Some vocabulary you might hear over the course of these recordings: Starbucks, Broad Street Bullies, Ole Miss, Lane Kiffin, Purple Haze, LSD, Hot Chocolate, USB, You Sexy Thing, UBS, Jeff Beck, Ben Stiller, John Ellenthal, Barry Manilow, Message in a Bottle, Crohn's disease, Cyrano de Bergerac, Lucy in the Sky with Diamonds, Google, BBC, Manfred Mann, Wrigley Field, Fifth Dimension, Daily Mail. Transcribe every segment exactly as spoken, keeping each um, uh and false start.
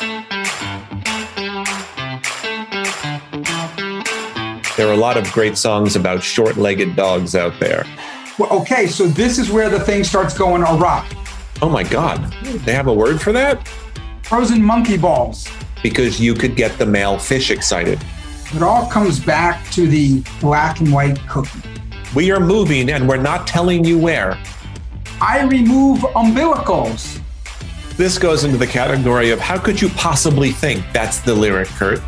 There are a lot of great songs about short-legged dogs out there. Well, okay, so this is where the thing starts going awry. Oh my God, they have a word for that? Frozen monkey balls. Because you could get the male fish excited. It all comes back to the black and white cookie. We are moving and we're not telling you where. I remove umbilicals. This goes into the category of how could you possibly think that's the lyric, Kurt?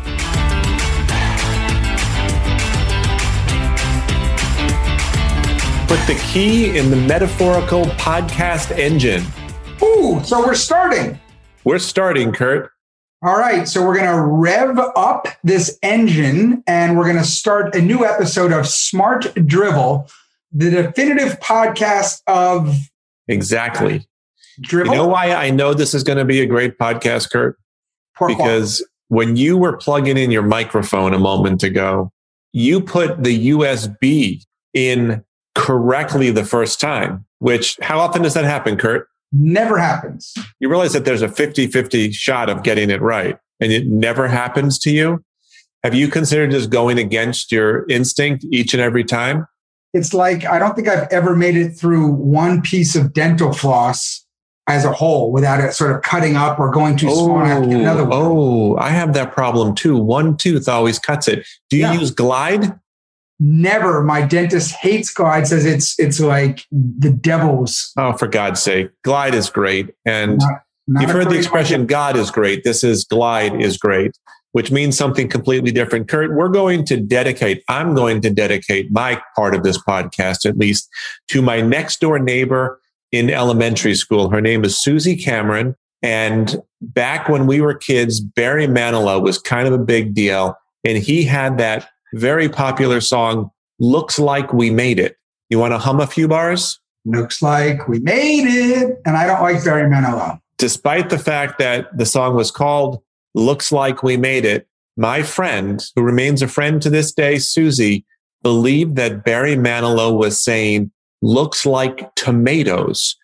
Put the key in the metaphorical podcast engine. Ooh, so we're starting. We're starting, Kurt. All right, so we're going to rev up this engine and we're going to start a new episode of Smart Dribble, the definitive podcast of... Exactly. Dribble. You know why I know this is going to be a great podcast, Kurt? Poor because call. When you were plugging in your microphone a moment ago, you put the U S B in correctly the first time, which how often does that happen, Kurt? Never happens. You realize that there's a fifty-fifty shot of getting it right, and it never happens to you? Have you considered just going against your instinct each and every time? It's like, I don't think I've ever made it through one piece of dental floss as a whole without it sort of cutting up or going too oh, small after another one. Oh, I have that problem too. One tooth always cuts it. Do you yeah. use Glide? Never. My dentist hates Glide, says it's it's like the devil's. Oh, for God's sake. Glide is great. And not, not you've heard the expression, God is great. This is Glide is great, which means something completely different. Kurt, we're going to dedicate, I'm going to dedicate my part of this podcast, at least, to my next door neighbor in elementary school. Her name is Susie Cameron. And back when we were kids, Barry Manilow was kind of a big deal. And he had that very popular song, Looks Like We Made It. You want to hum a few bars? Looks like we made it. And I don't like Barry Manilow. Despite the fact that the song was called Looks Like We Made It, my friend, who remains a friend to this day, Susie, believed that Barry Manilow was saying, looks like tomatoes,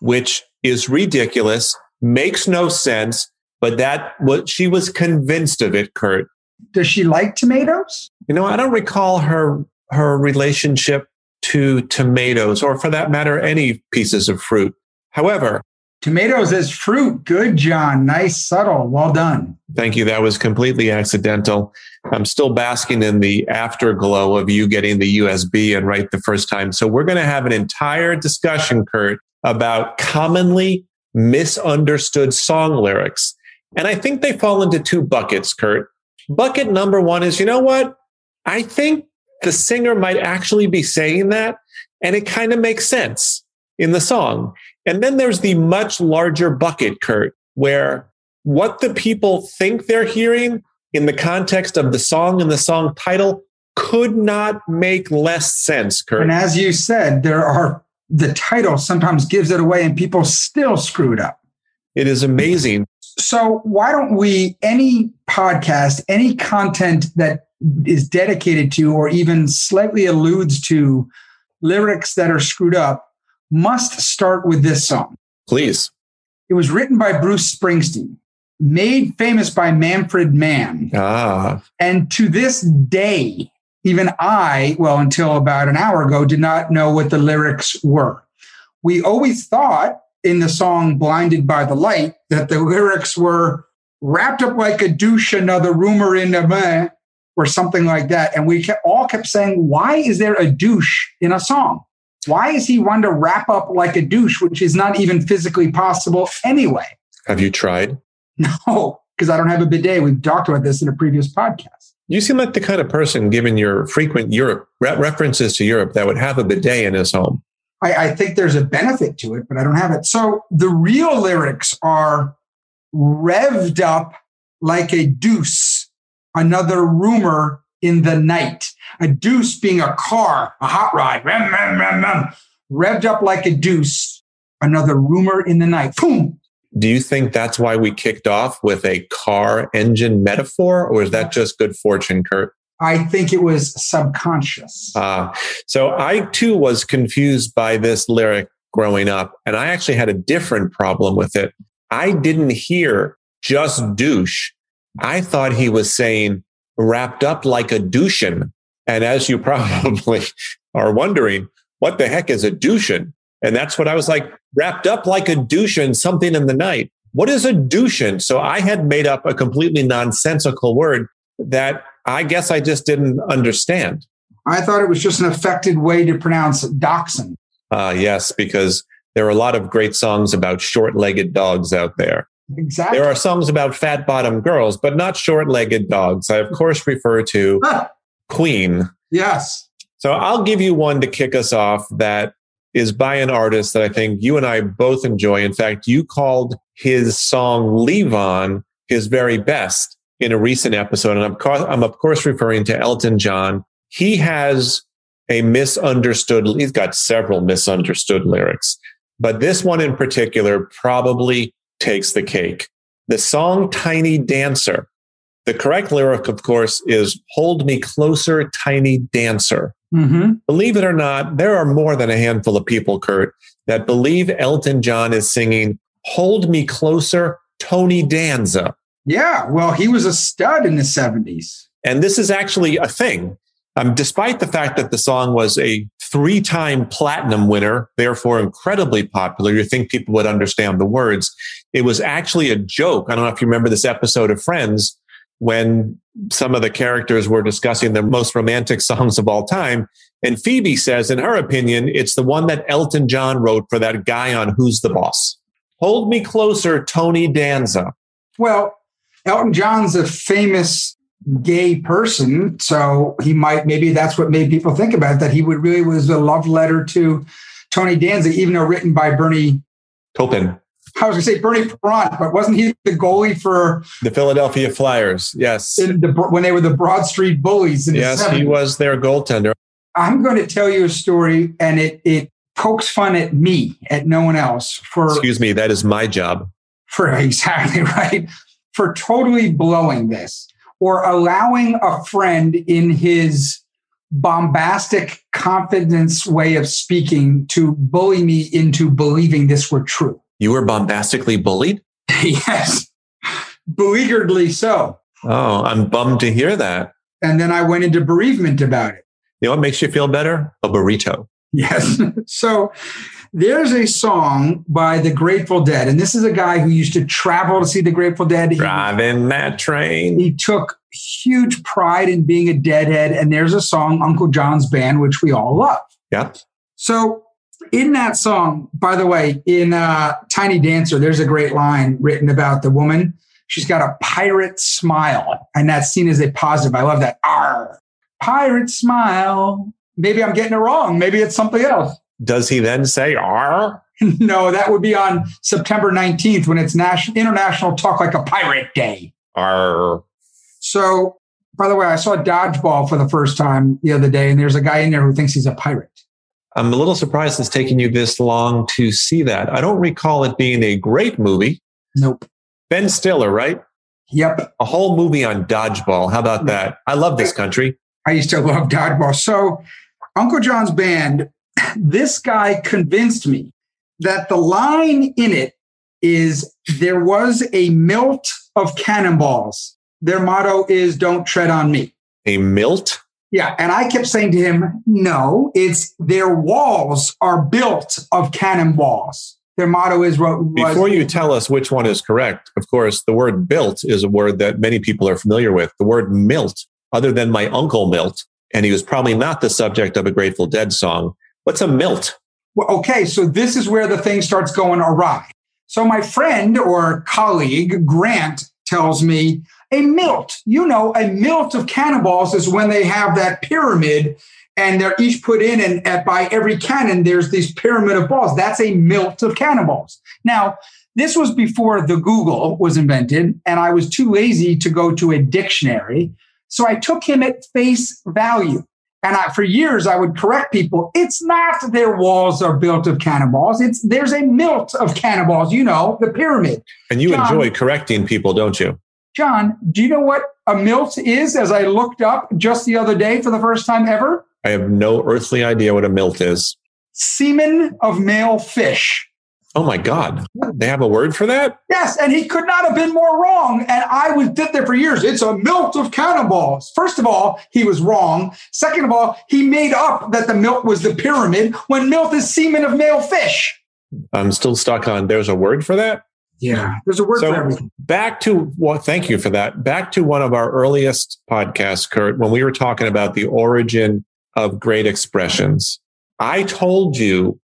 which is ridiculous, makes no sense, but that what she was convinced of it, Kurt. Does she like tomatoes? You know, I don't recall her her relationship to tomatoes or, for that matter, any pieces of fruit. However... Tomatoes is fruit. Good, John. Nice, subtle. Well done. Thank you. That was completely accidental. I'm still basking in the afterglow of you getting the U S B and right the first time. So we're going to have an entire discussion, Kurt, about commonly misunderstood song lyrics. And I think they fall into two buckets, Kurt. Bucket number one is, you know what? I think the singer might actually be saying that, and it kind of makes sense in the song. And then there's the much larger bucket, Kurt, where what the people think they're hearing in the context of the song and the song title could not make less sense, Kurt. And as you said, there are the title sometimes gives it away and people still screw it up. It is amazing. So why don't we, any podcast, any content that is dedicated to or even slightly alludes to lyrics that are screwed up, must start with this song. Please. It was written by Bruce Springsteen, made famous by Manfred Mann. Ah. And to this day, even I, well, until about an hour ago, did not know what the lyrics were. We always thought in the song Blinded by the Light that the lyrics were wrapped up like a douche, another rumor in a meh, or something like that. And we kept, all kept saying, why is there a douche in a song? Why is he one to wrap up like a douche, which is not even physically possible anyway? Have you tried? No, because I don't have a bidet. We've talked about this in a previous podcast. You seem like the kind of person, given your frequent Europe re- references to Europe, that would have a bidet in his home. I, I think there's a benefit to it, but I don't have it. So the real lyrics are revved up like a deuce, another rumor in the night. A deuce being a car, a hot rod, ram, ram, ram, ram, revved up like a deuce, another rumor in the night. Boom. Do you think that's why we kicked off with a car engine metaphor, or is that just good fortune, Kurt? I think it was subconscious. Uh, so I too was confused by this lyric growing up, and I actually had a different problem with it. I didn't hear just douche. I thought he was saying wrapped up like a douchin. And as you probably are wondering, what the heck is a douchin? And that's what I was like, wrapped up like a douchin, something in the night. What is a douchin? So I had made up a completely nonsensical word that I guess I just didn't understand. I thought it was just an affected way to pronounce dachshund. Uh, yes, because there are a lot of great songs about short-legged dogs out there. Exactly. There are songs about fat-bottomed girls, but not short-legged dogs. I, of course, refer to Queen. Yes. So I'll give you one to kick us off that is by an artist that I think you and I both enjoy. In fact, you called his song Levon his very best in a recent episode. And I'm, co- I'm of course, referring to Elton John. He has a misunderstood, he's got several misunderstood lyrics, but this one in particular probably takes the cake. The song Tiny Dancer. The correct lyric, of course, is Hold Me Closer, Tiny Dancer. Mm-hmm. Believe it or not, there are more than a handful of people, Kurt, that believe Elton John is singing Hold Me Closer, Tony Danza. Yeah, well, he was a stud in the seventies. And this is actually a thing. Um, despite the fact that the song was a three-time platinum winner, therefore incredibly popular, you think people would understand the words. It was actually a joke. I don't know if you remember this episode of Friends when some of the characters were discussing the most romantic songs of all time. And Phoebe says, in her opinion, it's the one that Elton John wrote for that guy on Who's the Boss. Hold Me Closer, Tony Danza. Well, Elton John's a famous gay person, so he might, maybe that's what made people think about it, that he would really was a love letter to Tony Danza, even though written by Bernie Topin. I was going to say Bernie Perront, but wasn't he the goalie for the Philadelphia Flyers? Yes, in the, when they were the Broad Street Bullies. In yes, the he was their goaltender. I'm going to tell you a story, and it it pokes fun at me, at no one else. For excuse me, that is my job. For exactly right for totally blowing this. Or allowing a friend in his bombastic confidence way of speaking to bully me into believing this were true. You were bombastically bullied? Yes, beleagueredly so. Oh, I'm bummed to hear that. And then I went into bereavement about it. You know what makes you feel better? A burrito. Yes. So there's a song by the Grateful Dead. And this is a guy who used to travel to see the Grateful Dead. Driving that train. He took huge pride in being a Deadhead. And there's a song, Uncle John's Band, which we all love. Yep. So in that song, by the way, in uh, Tiny Dancer, there's a great line written about the woman. She's got a pirate smile. And that's seen as a positive. I love that. Arr, pirate smile. Maybe I'm getting it wrong. Maybe it's something else. Does he then say, "R"? No, that would be on September nineteenth when it's National International Talk Like a Pirate Day. R. So, by the way, I saw Dodgeball for the first time the other day, and there's a guy in there who thinks he's a pirate. I'm a little surprised it's taken you this long to see that. I don't recall it being a great movie. Nope. Ben Stiller, right? Yep. A whole movie on Dodgeball. How about that? I love this country. I used to love Dodgeball. So Uncle John's Band, this guy convinced me that the line in it is, there was a milt of cannonballs. Their motto is, don't tread on me. A milt? Yeah. And I kept saying to him, no, it's their walls are built of cannonballs. Their motto is... What was, before you tell us which one is correct, of course, the word built is a word that many people are familiar with. The word milt, other than my uncle Milt, and he was probably not the subject of a Grateful Dead song. What's a milt? Well, okay, so this is where the thing starts going awry. So my friend or colleague, Grant, tells me, a milt, you know, a milt of cannonballs is when they have that pyramid and they're each put in, and at, by every cannon, there's this pyramid of balls. That's a milt of cannonballs. Now, this was before the Google was invented, and I was too lazy to go to a dictionary. So I took him at face value. And I, for years, I would correct people. It's not their walls are built of cannonballs. It's there's a milt of cannonballs, you know, the pyramid. And you John, enjoy correcting people, don't you? John, do you know what a milt is? As I looked up just the other day for the first time ever. I have no earthly idea what a milt is. Semen of male fish. Oh my God. They have a word for that? Yes. And he could not have been more wrong. And I was did there for years. It's a milt of cannonballs. First of all, he was wrong. Second of all, he made up that the milt was the pyramid when milt is semen of male fish. I'm still stuck on there's a word for that. Yeah. There's a word so for everything. Back to well, thank you for that. Back to one of our earliest podcasts, Kurt, when we were talking about the origin of great expressions. I told you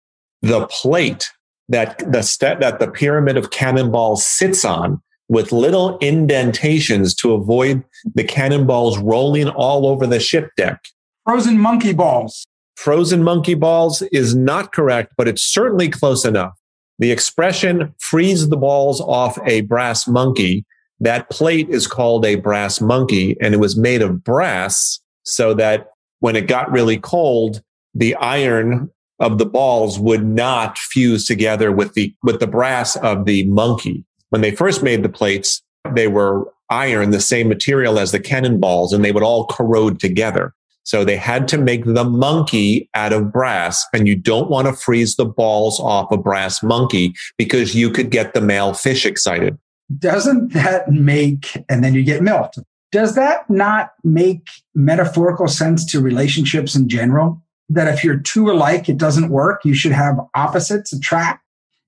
the plate that the step that the pyramid of cannonballs sits on with little indentations to avoid the cannonballs rolling all over the ship deck. Frozen monkey balls. Frozen monkey balls is not correct, but it's certainly close enough. The expression freeze the balls off a brass monkey. That plate is called a brass monkey, and it was made of brass so that when it got really cold, the iron of the balls would not fuse together with the with the brass of the monkey. When they first made the plates, they were iron, the same material as the cannonballs, and they would all corrode together. So they had to make the monkey out of brass, and you don't want to freeze the balls off a brass monkey because you could get the male fish excited. Doesn't that make, and then you get milked. Does that not make metaphorical sense to relationships in general? That if you're two alike, it doesn't work. You should have opposites attract.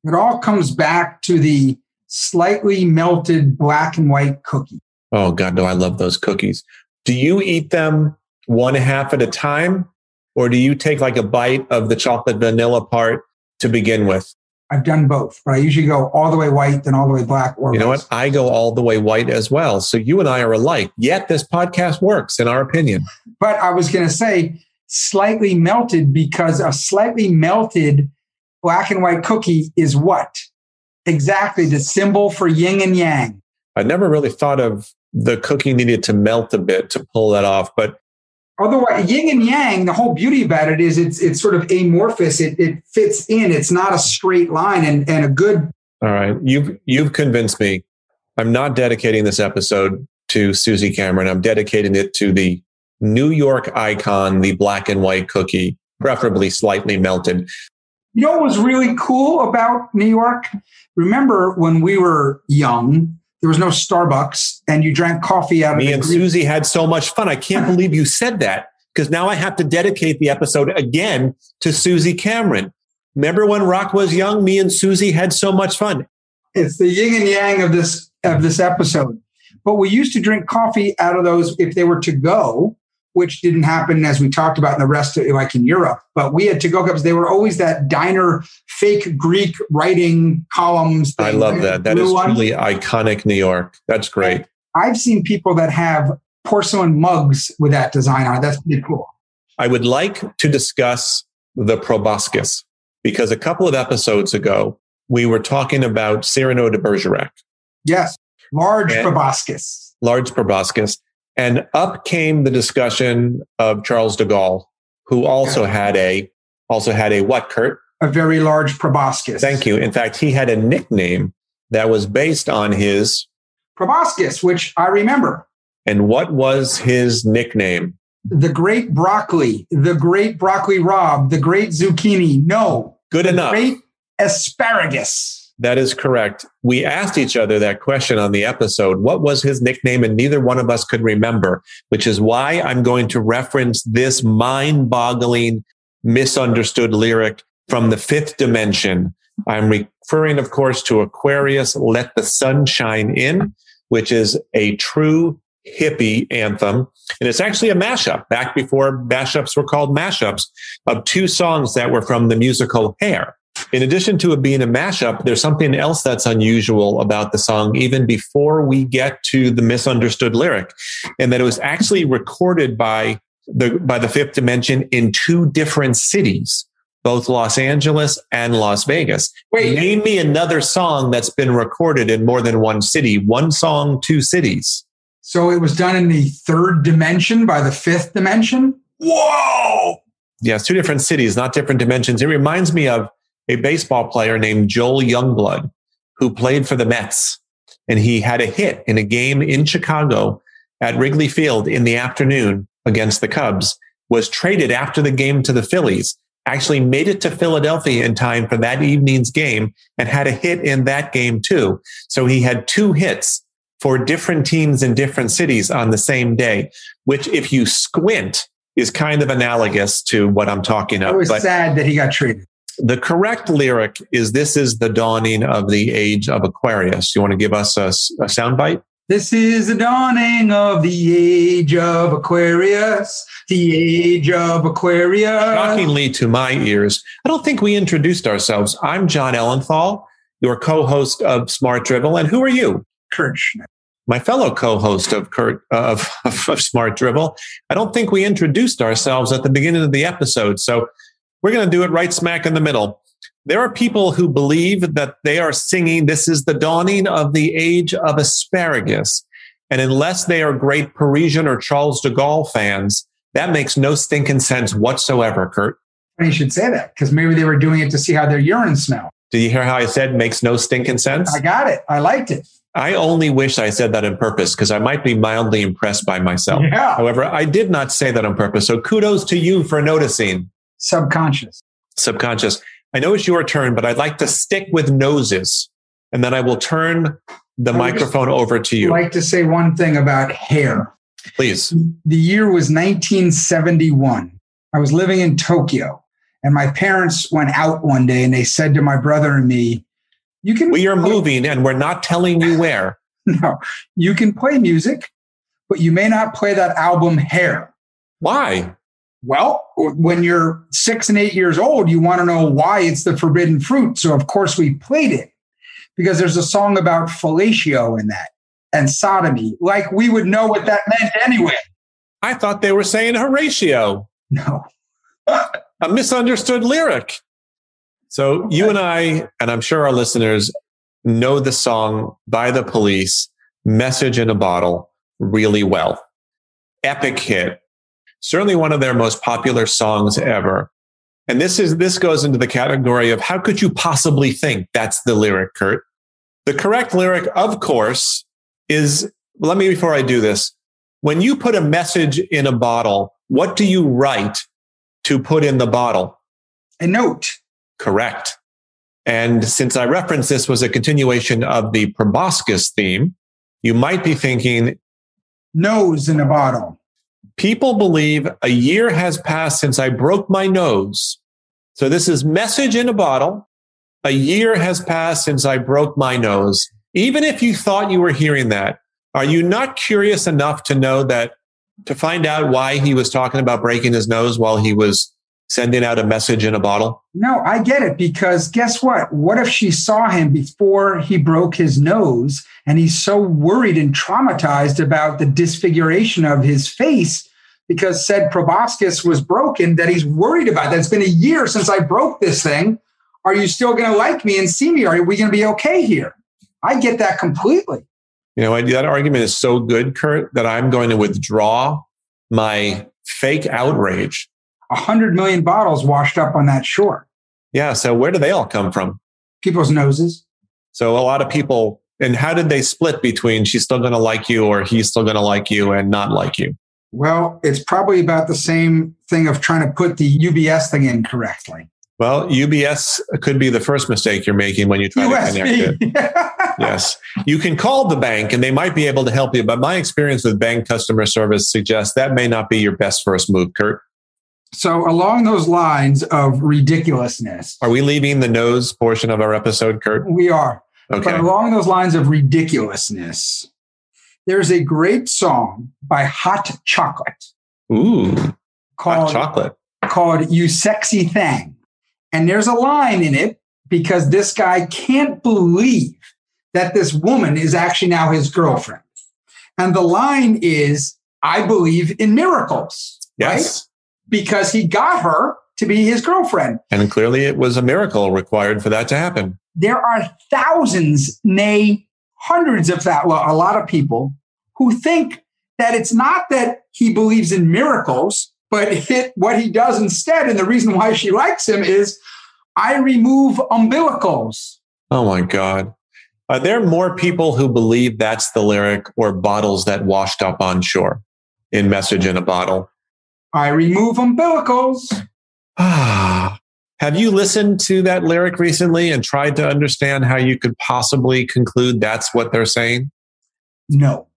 It all comes back to the slightly melted black and white cookie. Oh, God, no, I love those cookies. Do you eat them one half at a time? Or do you take like a bite of the chocolate vanilla part to begin with? I've done both, but I usually go all the way white, then all the way black. Or you know what? I go all the way white as well. So you and I are alike. Yet this podcast works, in our opinion. But I was going to say, slightly melted, because a slightly melted black and white cookie is what? Exactly the symbol for yin and yang. I never really thought of the cookie needed to melt a bit to pull that off. But otherwise, yin and yang, the whole beauty about it is it's it's sort of amorphous. It it fits in. It's not a straight line and, and a good. All right. You've, you've convinced me. I'm not dedicating this episode to Susie Cameron. I'm dedicating it to the New York icon, the black and white cookie, preferably slightly melted. You know what was really cool about New York? Remember when we were young, there was no Starbucks and you drank coffee out of Me and green- Susie had so much fun. I can't believe you said that, because now I have to dedicate the episode again to Susie Cameron. Remember when Rock was young? Me and Susie had so much fun. It's the yin and yang of this of this episode. But we used to drink coffee out of those if they were to go, which didn't happen, as we talked about, in the rest of, like in Europe. But we had to-go cups. They were always that diner, fake Greek writing columns. Thing. I love that. That is truly iconic New York. That's great. And I've seen people that have porcelain mugs with that design on it. That's pretty cool. I would like to discuss the proboscis, because a couple of episodes ago, we were talking about Cyrano de Bergerac. Yes. Large and proboscis. Large proboscis. And up came the discussion of Charles de Gaulle, who also okay. had a, also had a what, Kurt? A very large proboscis. Thank you. In fact, he had a nickname that was based on his proboscis, which I remember. And what was his nickname? The Great Broccoli, the Great Broccoli Rob, the Great Zucchini. No. Good enough. Great Asparagus. That is correct. We asked each other that question on the episode. What was his nickname? And neither one of us could remember, which is why I'm going to reference this mind-boggling, misunderstood lyric from the Fifth Dimension. I'm referring, of course, to Aquarius, Let the Sunshine In, which is a true hippie anthem. And it's actually a mashup, back before mashups were called mashups, of two songs that were from the musical Hair. In addition to it being a mashup, there's something else that's unusual about the song, even before we get to the misunderstood lyric, and that it was actually recorded by the by the Fifth Dimension in two different cities, both Los Angeles and Las Vegas. Wait, name me another song that's been recorded in more than one city. One song, two cities. So it was done in the third dimension by the Fifth Dimension? Whoa! Yes, two different cities, not different dimensions. It reminds me of a baseball player named Joel Youngblood, who played for the Mets. And he had a hit in a game in Chicago at Wrigley Field in the afternoon against the Cubs, was traded after the game to the Phillies. actually made it to Philadelphia in time for that evening's game and had a hit in that game too. So he had two hits for different teams in different cities on the same day, which if you squint is kind of analogous to what I'm talking about. It was but sad that he got treated. The correct lyric is, this is the dawning of the age of Aquarius. You want to give us a, a soundbite? This is the dawning of the age of Aquarius, the age of Aquarius. Shockingly to my ears, I don't think we introduced ourselves. I'm John Ellenthal, your co-host of Smart Dribble. And who are you? Kurt Schmidt. My fellow co-host of, Kurt, uh, of, of Smart Dribble. I don't think we introduced ourselves at the beginning of the episode, so we're going to do it right smack in the middle. There are people who believe that they are singing, this is the dawning of the age of asparagus. And unless they are great Parisian or Charles de Gaulle fans, that makes no stinking sense whatsoever, Kurt. You should say that, because maybe they were doing it to see how their urine smelled. Did you hear how I said makes no stinking sense? I got it. I liked it. I only wish I said that on purpose, because I might be mildly impressed by myself. Yeah. However, I did not say that on purpose. So kudos to you for noticing. Subconscious. Subconscious. I know it's your turn, but I'd like to stick with noses, and then I will turn the I microphone over to you. I'd like to say one thing about hair. Please. The year was nineteen seventy-one. I was living in Tokyo, and my parents went out one day, and they said to my brother and me, "You can. We are play- moving, and we're not telling you where." No, you can play music, but you may not play that album, Hair. Why? Well, when you're six and eight years old, you want to know why it's the forbidden fruit. So, of course, we played it because there's a song about fellatio in that and sodomy. Like, we would know what that meant anyway. I thought they were saying Horatio. No. A misunderstood lyric. So okay. You and I, and I'm sure our listeners, know the song by The Police, Message in a Bottle, really well. Epic hit. Certainly one of their most popular songs ever. And this is this goes into the category of how could you possibly think that's the lyric, Kurt? The correct lyric, of course, is, let me, before I do this, when you put a message in a bottle, what do you write to put in the bottle? A note. Correct. And since I referenced this was a continuation of the proboscis theme, you might be thinking... nose in a bottle. People believe a year has passed since I broke my nose. So this is message in a bottle. A year has passed since I broke my nose. Even if you thought you were hearing that, are you not curious enough to know that, to find out why he was talking about breaking his nose while he was sending out a message in a bottle? No, I get it, because guess what? What if she saw him before he broke his nose and he's so worried and traumatized about the disfiguration of his face because said proboscis was broken that he's worried about that? It's been a year since I broke this thing. Are you still going to like me and see me? Are we going to be okay here? I get that completely. You know, that argument is so good, Kurt, that I'm going to withdraw my fake outrage. A hundred million bottles washed up on that shore. Yeah. So where do they all come from? People's noses. So a lot of people. And how did they split between she's still going to like you or he's still going to like you and not like you? Well, it's probably about the same thing of trying to put the U B S thing in correctly. Well, U B S could be the first mistake you're making when you try U S B. To connect it. Yes. You can call the bank and they might be able to help you. But my experience with bank customer service suggests that may not be your best first move, Kurt. So along those lines of ridiculousness. Are we leaving the nose portion of our episode, Kurt? We are. Okay. But along those lines of ridiculousness, there's a great song by Hot Chocolate. Ooh, called, Hot Chocolate. Called You Sexy Thing. And there's a line in it because this guy can't believe that this woman is actually now his girlfriend. And the line is, I believe in miracles. Yes. Right? Because he got her to be his girlfriend. And clearly it was a miracle required for that to happen. There are thousands, nay, hundreds of that, well, a lot of people who think that it's not that he believes in miracles, but it, what he does instead, and the reason why she likes him is, I remove umbilicals. Oh, my God. Are there more people who believe that's the lyric or bottles that washed up on shore in Message in a Bottle? I remove umbilicals. Ah, Have you listened to that lyric recently and tried to understand how you could possibly conclude that's what they're saying? No.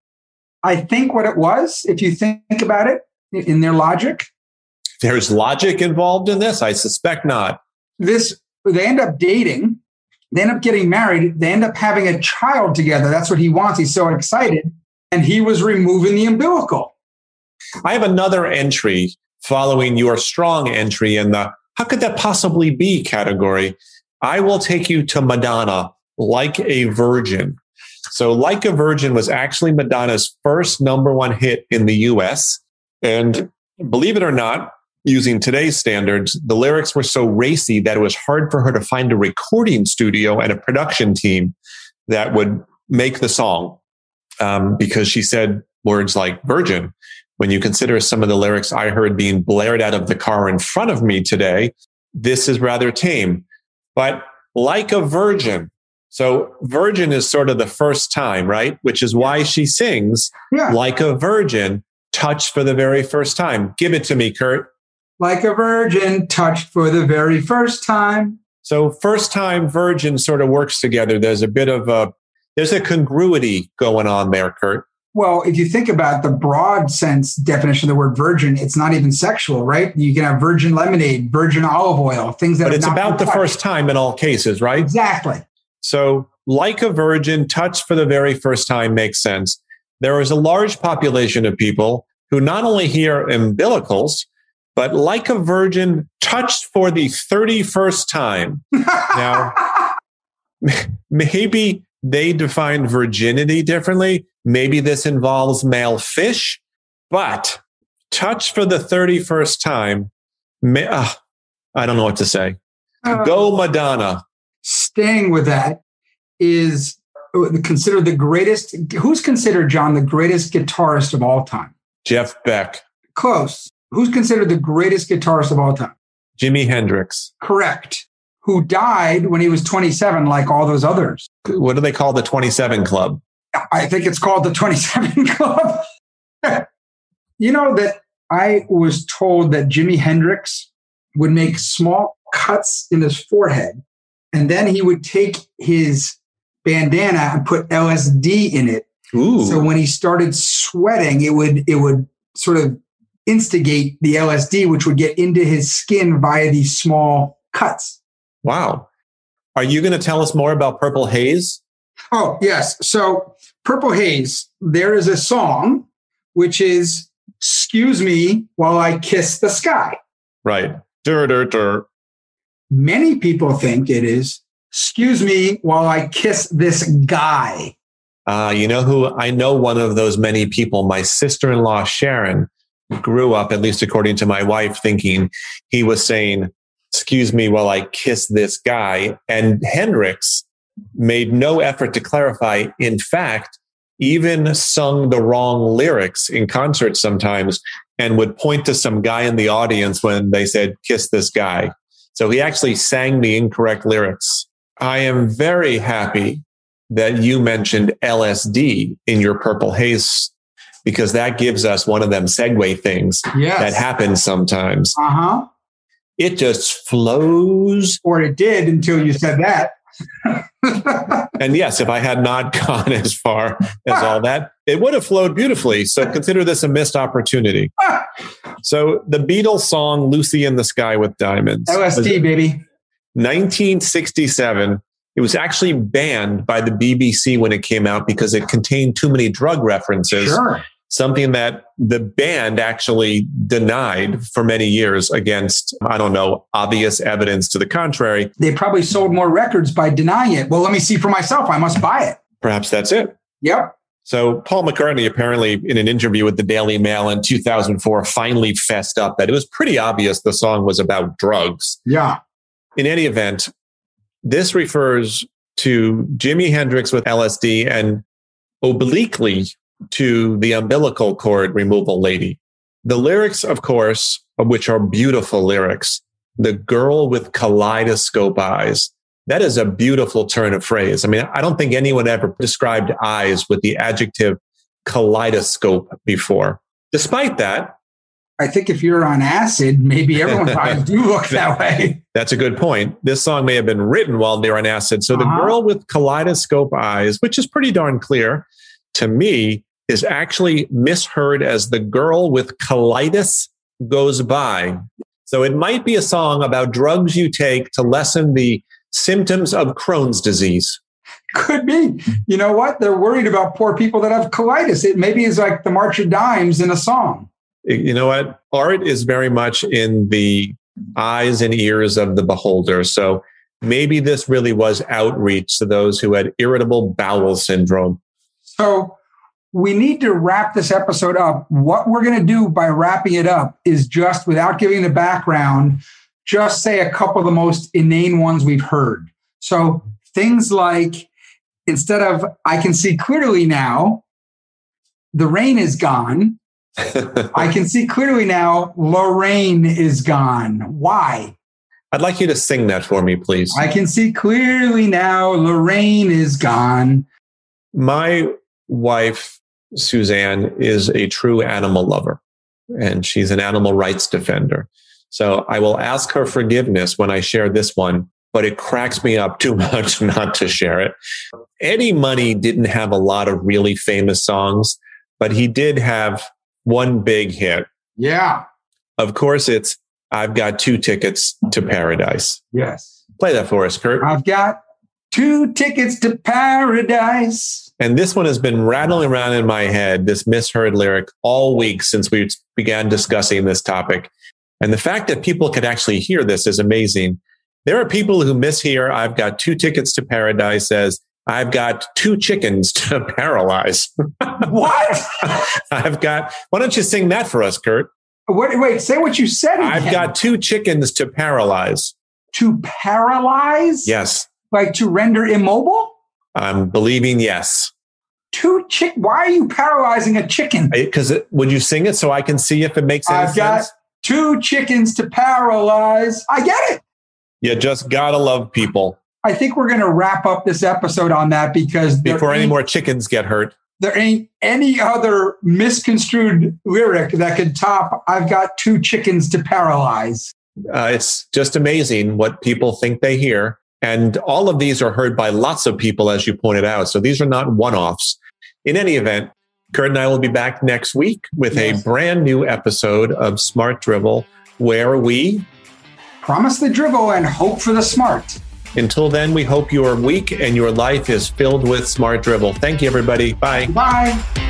I think what it was, if you think about it, in their logic. There's logic involved in this? I suspect not. This, they end up dating. They end up getting married. They end up having a child together. That's what he wants. He's so excited. And he was removing the umbilical. I have another entry following your strong entry in the how could that possibly be category. I will take you to Madonna, Like a Virgin. So Like a Virgin was actually Madonna's first number one hit in the U S. And believe it or not, using today's standards, the lyrics were so racy that it was hard for her to find a recording studio and a production team that would make the song. Um, because she said words like virgin. When you consider some of the lyrics I heard being blared out of the car in front of me today, this is rather tame. But like a virgin. So virgin is sort of the first time, right? Which is why she sings yeah. like a virgin, touched for the very first time. Give it to me, Kurt. Like a virgin, touched for the very first time. So first time virgin sort of works together. There's a bit of a There's a congruity going on there, Kurt. Well, if you think about the broad sense definition of the word virgin, it's not even sexual, right? You can have virgin lemonade, virgin olive oil, things that are not. But it's about the first time in all cases, right? Exactly. So like a virgin, touched for the very first time makes sense. There is a large population of people who not only hear umbilicals, but like a virgin, touched for the thirty-first time. Now, maybe they defined virginity differently. Maybe this involves male fish, but touch for the thirty-first time. May, uh, I don't know what to say. Uh, Go Madonna. Staying with that is considered the greatest. Who's considered, John, the greatest guitarist of all time? Jeff Beck. Close. Who's considered the greatest guitarist of all time? Jimi Hendrix. Correct. Who died when he was twenty-seven, like all those others. What do they call the twenty-seven Club? I think it's called the twenty-seven Club. You know that I was told that Jimi Hendrix would make small cuts in his forehead, and then he would take his bandana and put L S D in it. Ooh. So when he started sweating, it would it would sort of instigate the L S D, which would get into his skin via these small cuts. Wow. Are you going to tell us more about Purple Haze? Oh, yes. So Purple Haze, there is a song which is, excuse me while I kiss the sky. Right. Dur, dur, dur. Many people think it is, excuse me while I kiss this guy. Uh, you know who? I know one of those many people. My sister-in-law, Sharon, grew up, at least according to my wife, thinking he was saying, excuse me while I kiss this guy. And Hendrix made no effort to clarify. In fact, even sung the wrong lyrics in concert sometimes and would point to some guy in the audience when they said, kiss this guy. So he actually sang the incorrect lyrics. I am very happy that you mentioned L S D in your Purple Haze, because that gives us one of them segue things yes. that happens sometimes. Uh-huh. It just flows. Or it did until you said that. And yes, if I had not gone as far as all that, it would have flowed beautifully. So consider this a missed opportunity. So the Beatles song, Lucy in the Sky with Diamonds. L S D, baby. nineteen sixty-seven. It was actually banned by the B B C when it came out because it contained too many drug references. Sure. Something that the band actually denied for many years against, I don't know, obvious evidence to the contrary. They probably sold more records by denying it. Well, let me see for myself. I must buy it. Perhaps that's it. Yep. So Paul McCartney apparently in an interview with the Daily Mail in two thousand four finally fessed up that it was pretty obvious the song was about drugs. Yeah. In any event, this refers to Jimi Hendrix with L S D and obliquely to the umbilical cord removal lady. The lyrics, of course, which are beautiful lyrics, the girl with kaleidoscope eyes, that is a beautiful turn of phrase. I mean, I don't think anyone ever described eyes with the adjective kaleidoscope before. Despite that, I think if you're on acid, maybe everyone probably do look that way. That's a good point. This song may have been written while they were on acid. So uh-huh. The girl with kaleidoscope eyes, which is pretty darn clear to me, is actually misheard as the girl with colitis goes by. So it might be a song about drugs you take to lessen the symptoms of Crohn's disease. Could be. You know what? They're worried about poor people that have colitis. It maybe is like the March of Dimes in a song. You know what? Art is very much in the eyes and ears of the beholder. So maybe this really was outreach to those who had irritable bowel syndrome. So we need to wrap this episode up. What we're going to do by wrapping it up is just, without giving the background, just say a couple of the most inane ones we've heard. So things like, instead of I can see clearly now, the rain is gone. I can see clearly now, Lorraine is gone. Why? I'd like you to sing that for me, please. I can see clearly now, Lorraine is gone. My wife, Suzanne, is a true animal lover, and she's an animal rights defender. So I will ask her forgiveness when I share this one, but it cracks me up too much not to share it. Eddie Money didn't have a lot of really famous songs, but he did have one big hit. Yeah. Of course, it's I've Got Two Tickets to Paradise. Yes. Play that for us, Kurt. I've got two tickets to paradise. And this one has been rattling around in my head, this misheard lyric, all week since we began discussing this topic. And the fact that people could actually hear this is amazing. There are people who mishear I've Got Two Tickets to Paradise as I've got two chickens to paralyze. What? I've got, why don't you sing that for us, Kurt? Wait, wait, say what you said again. I've got two chickens to paralyze. To paralyze? Yes. Like to render immobile? I'm believing yes. Two chick, why are you paralyzing a chicken? Because would you sing it so I can see if it makes any I've sense? I've got two chickens to paralyze. I get it. You just gotta love people. I think we're going to wrap up this episode on that, because before any more chickens get hurt, there ain't any other misconstrued lyric that could top I've got two chickens to paralyze. Uh, it's just amazing what people think they hear. And all of these are heard by lots of people, as you pointed out. So these are not one-offs. In any event, Kurt and I will be back next week with yes. a brand new episode of Smart Dribble, where we promise the dribble and hope for the smart. Until then, we hope your week and your life is filled with smart dribble. Thank you, everybody. Bye. Bye.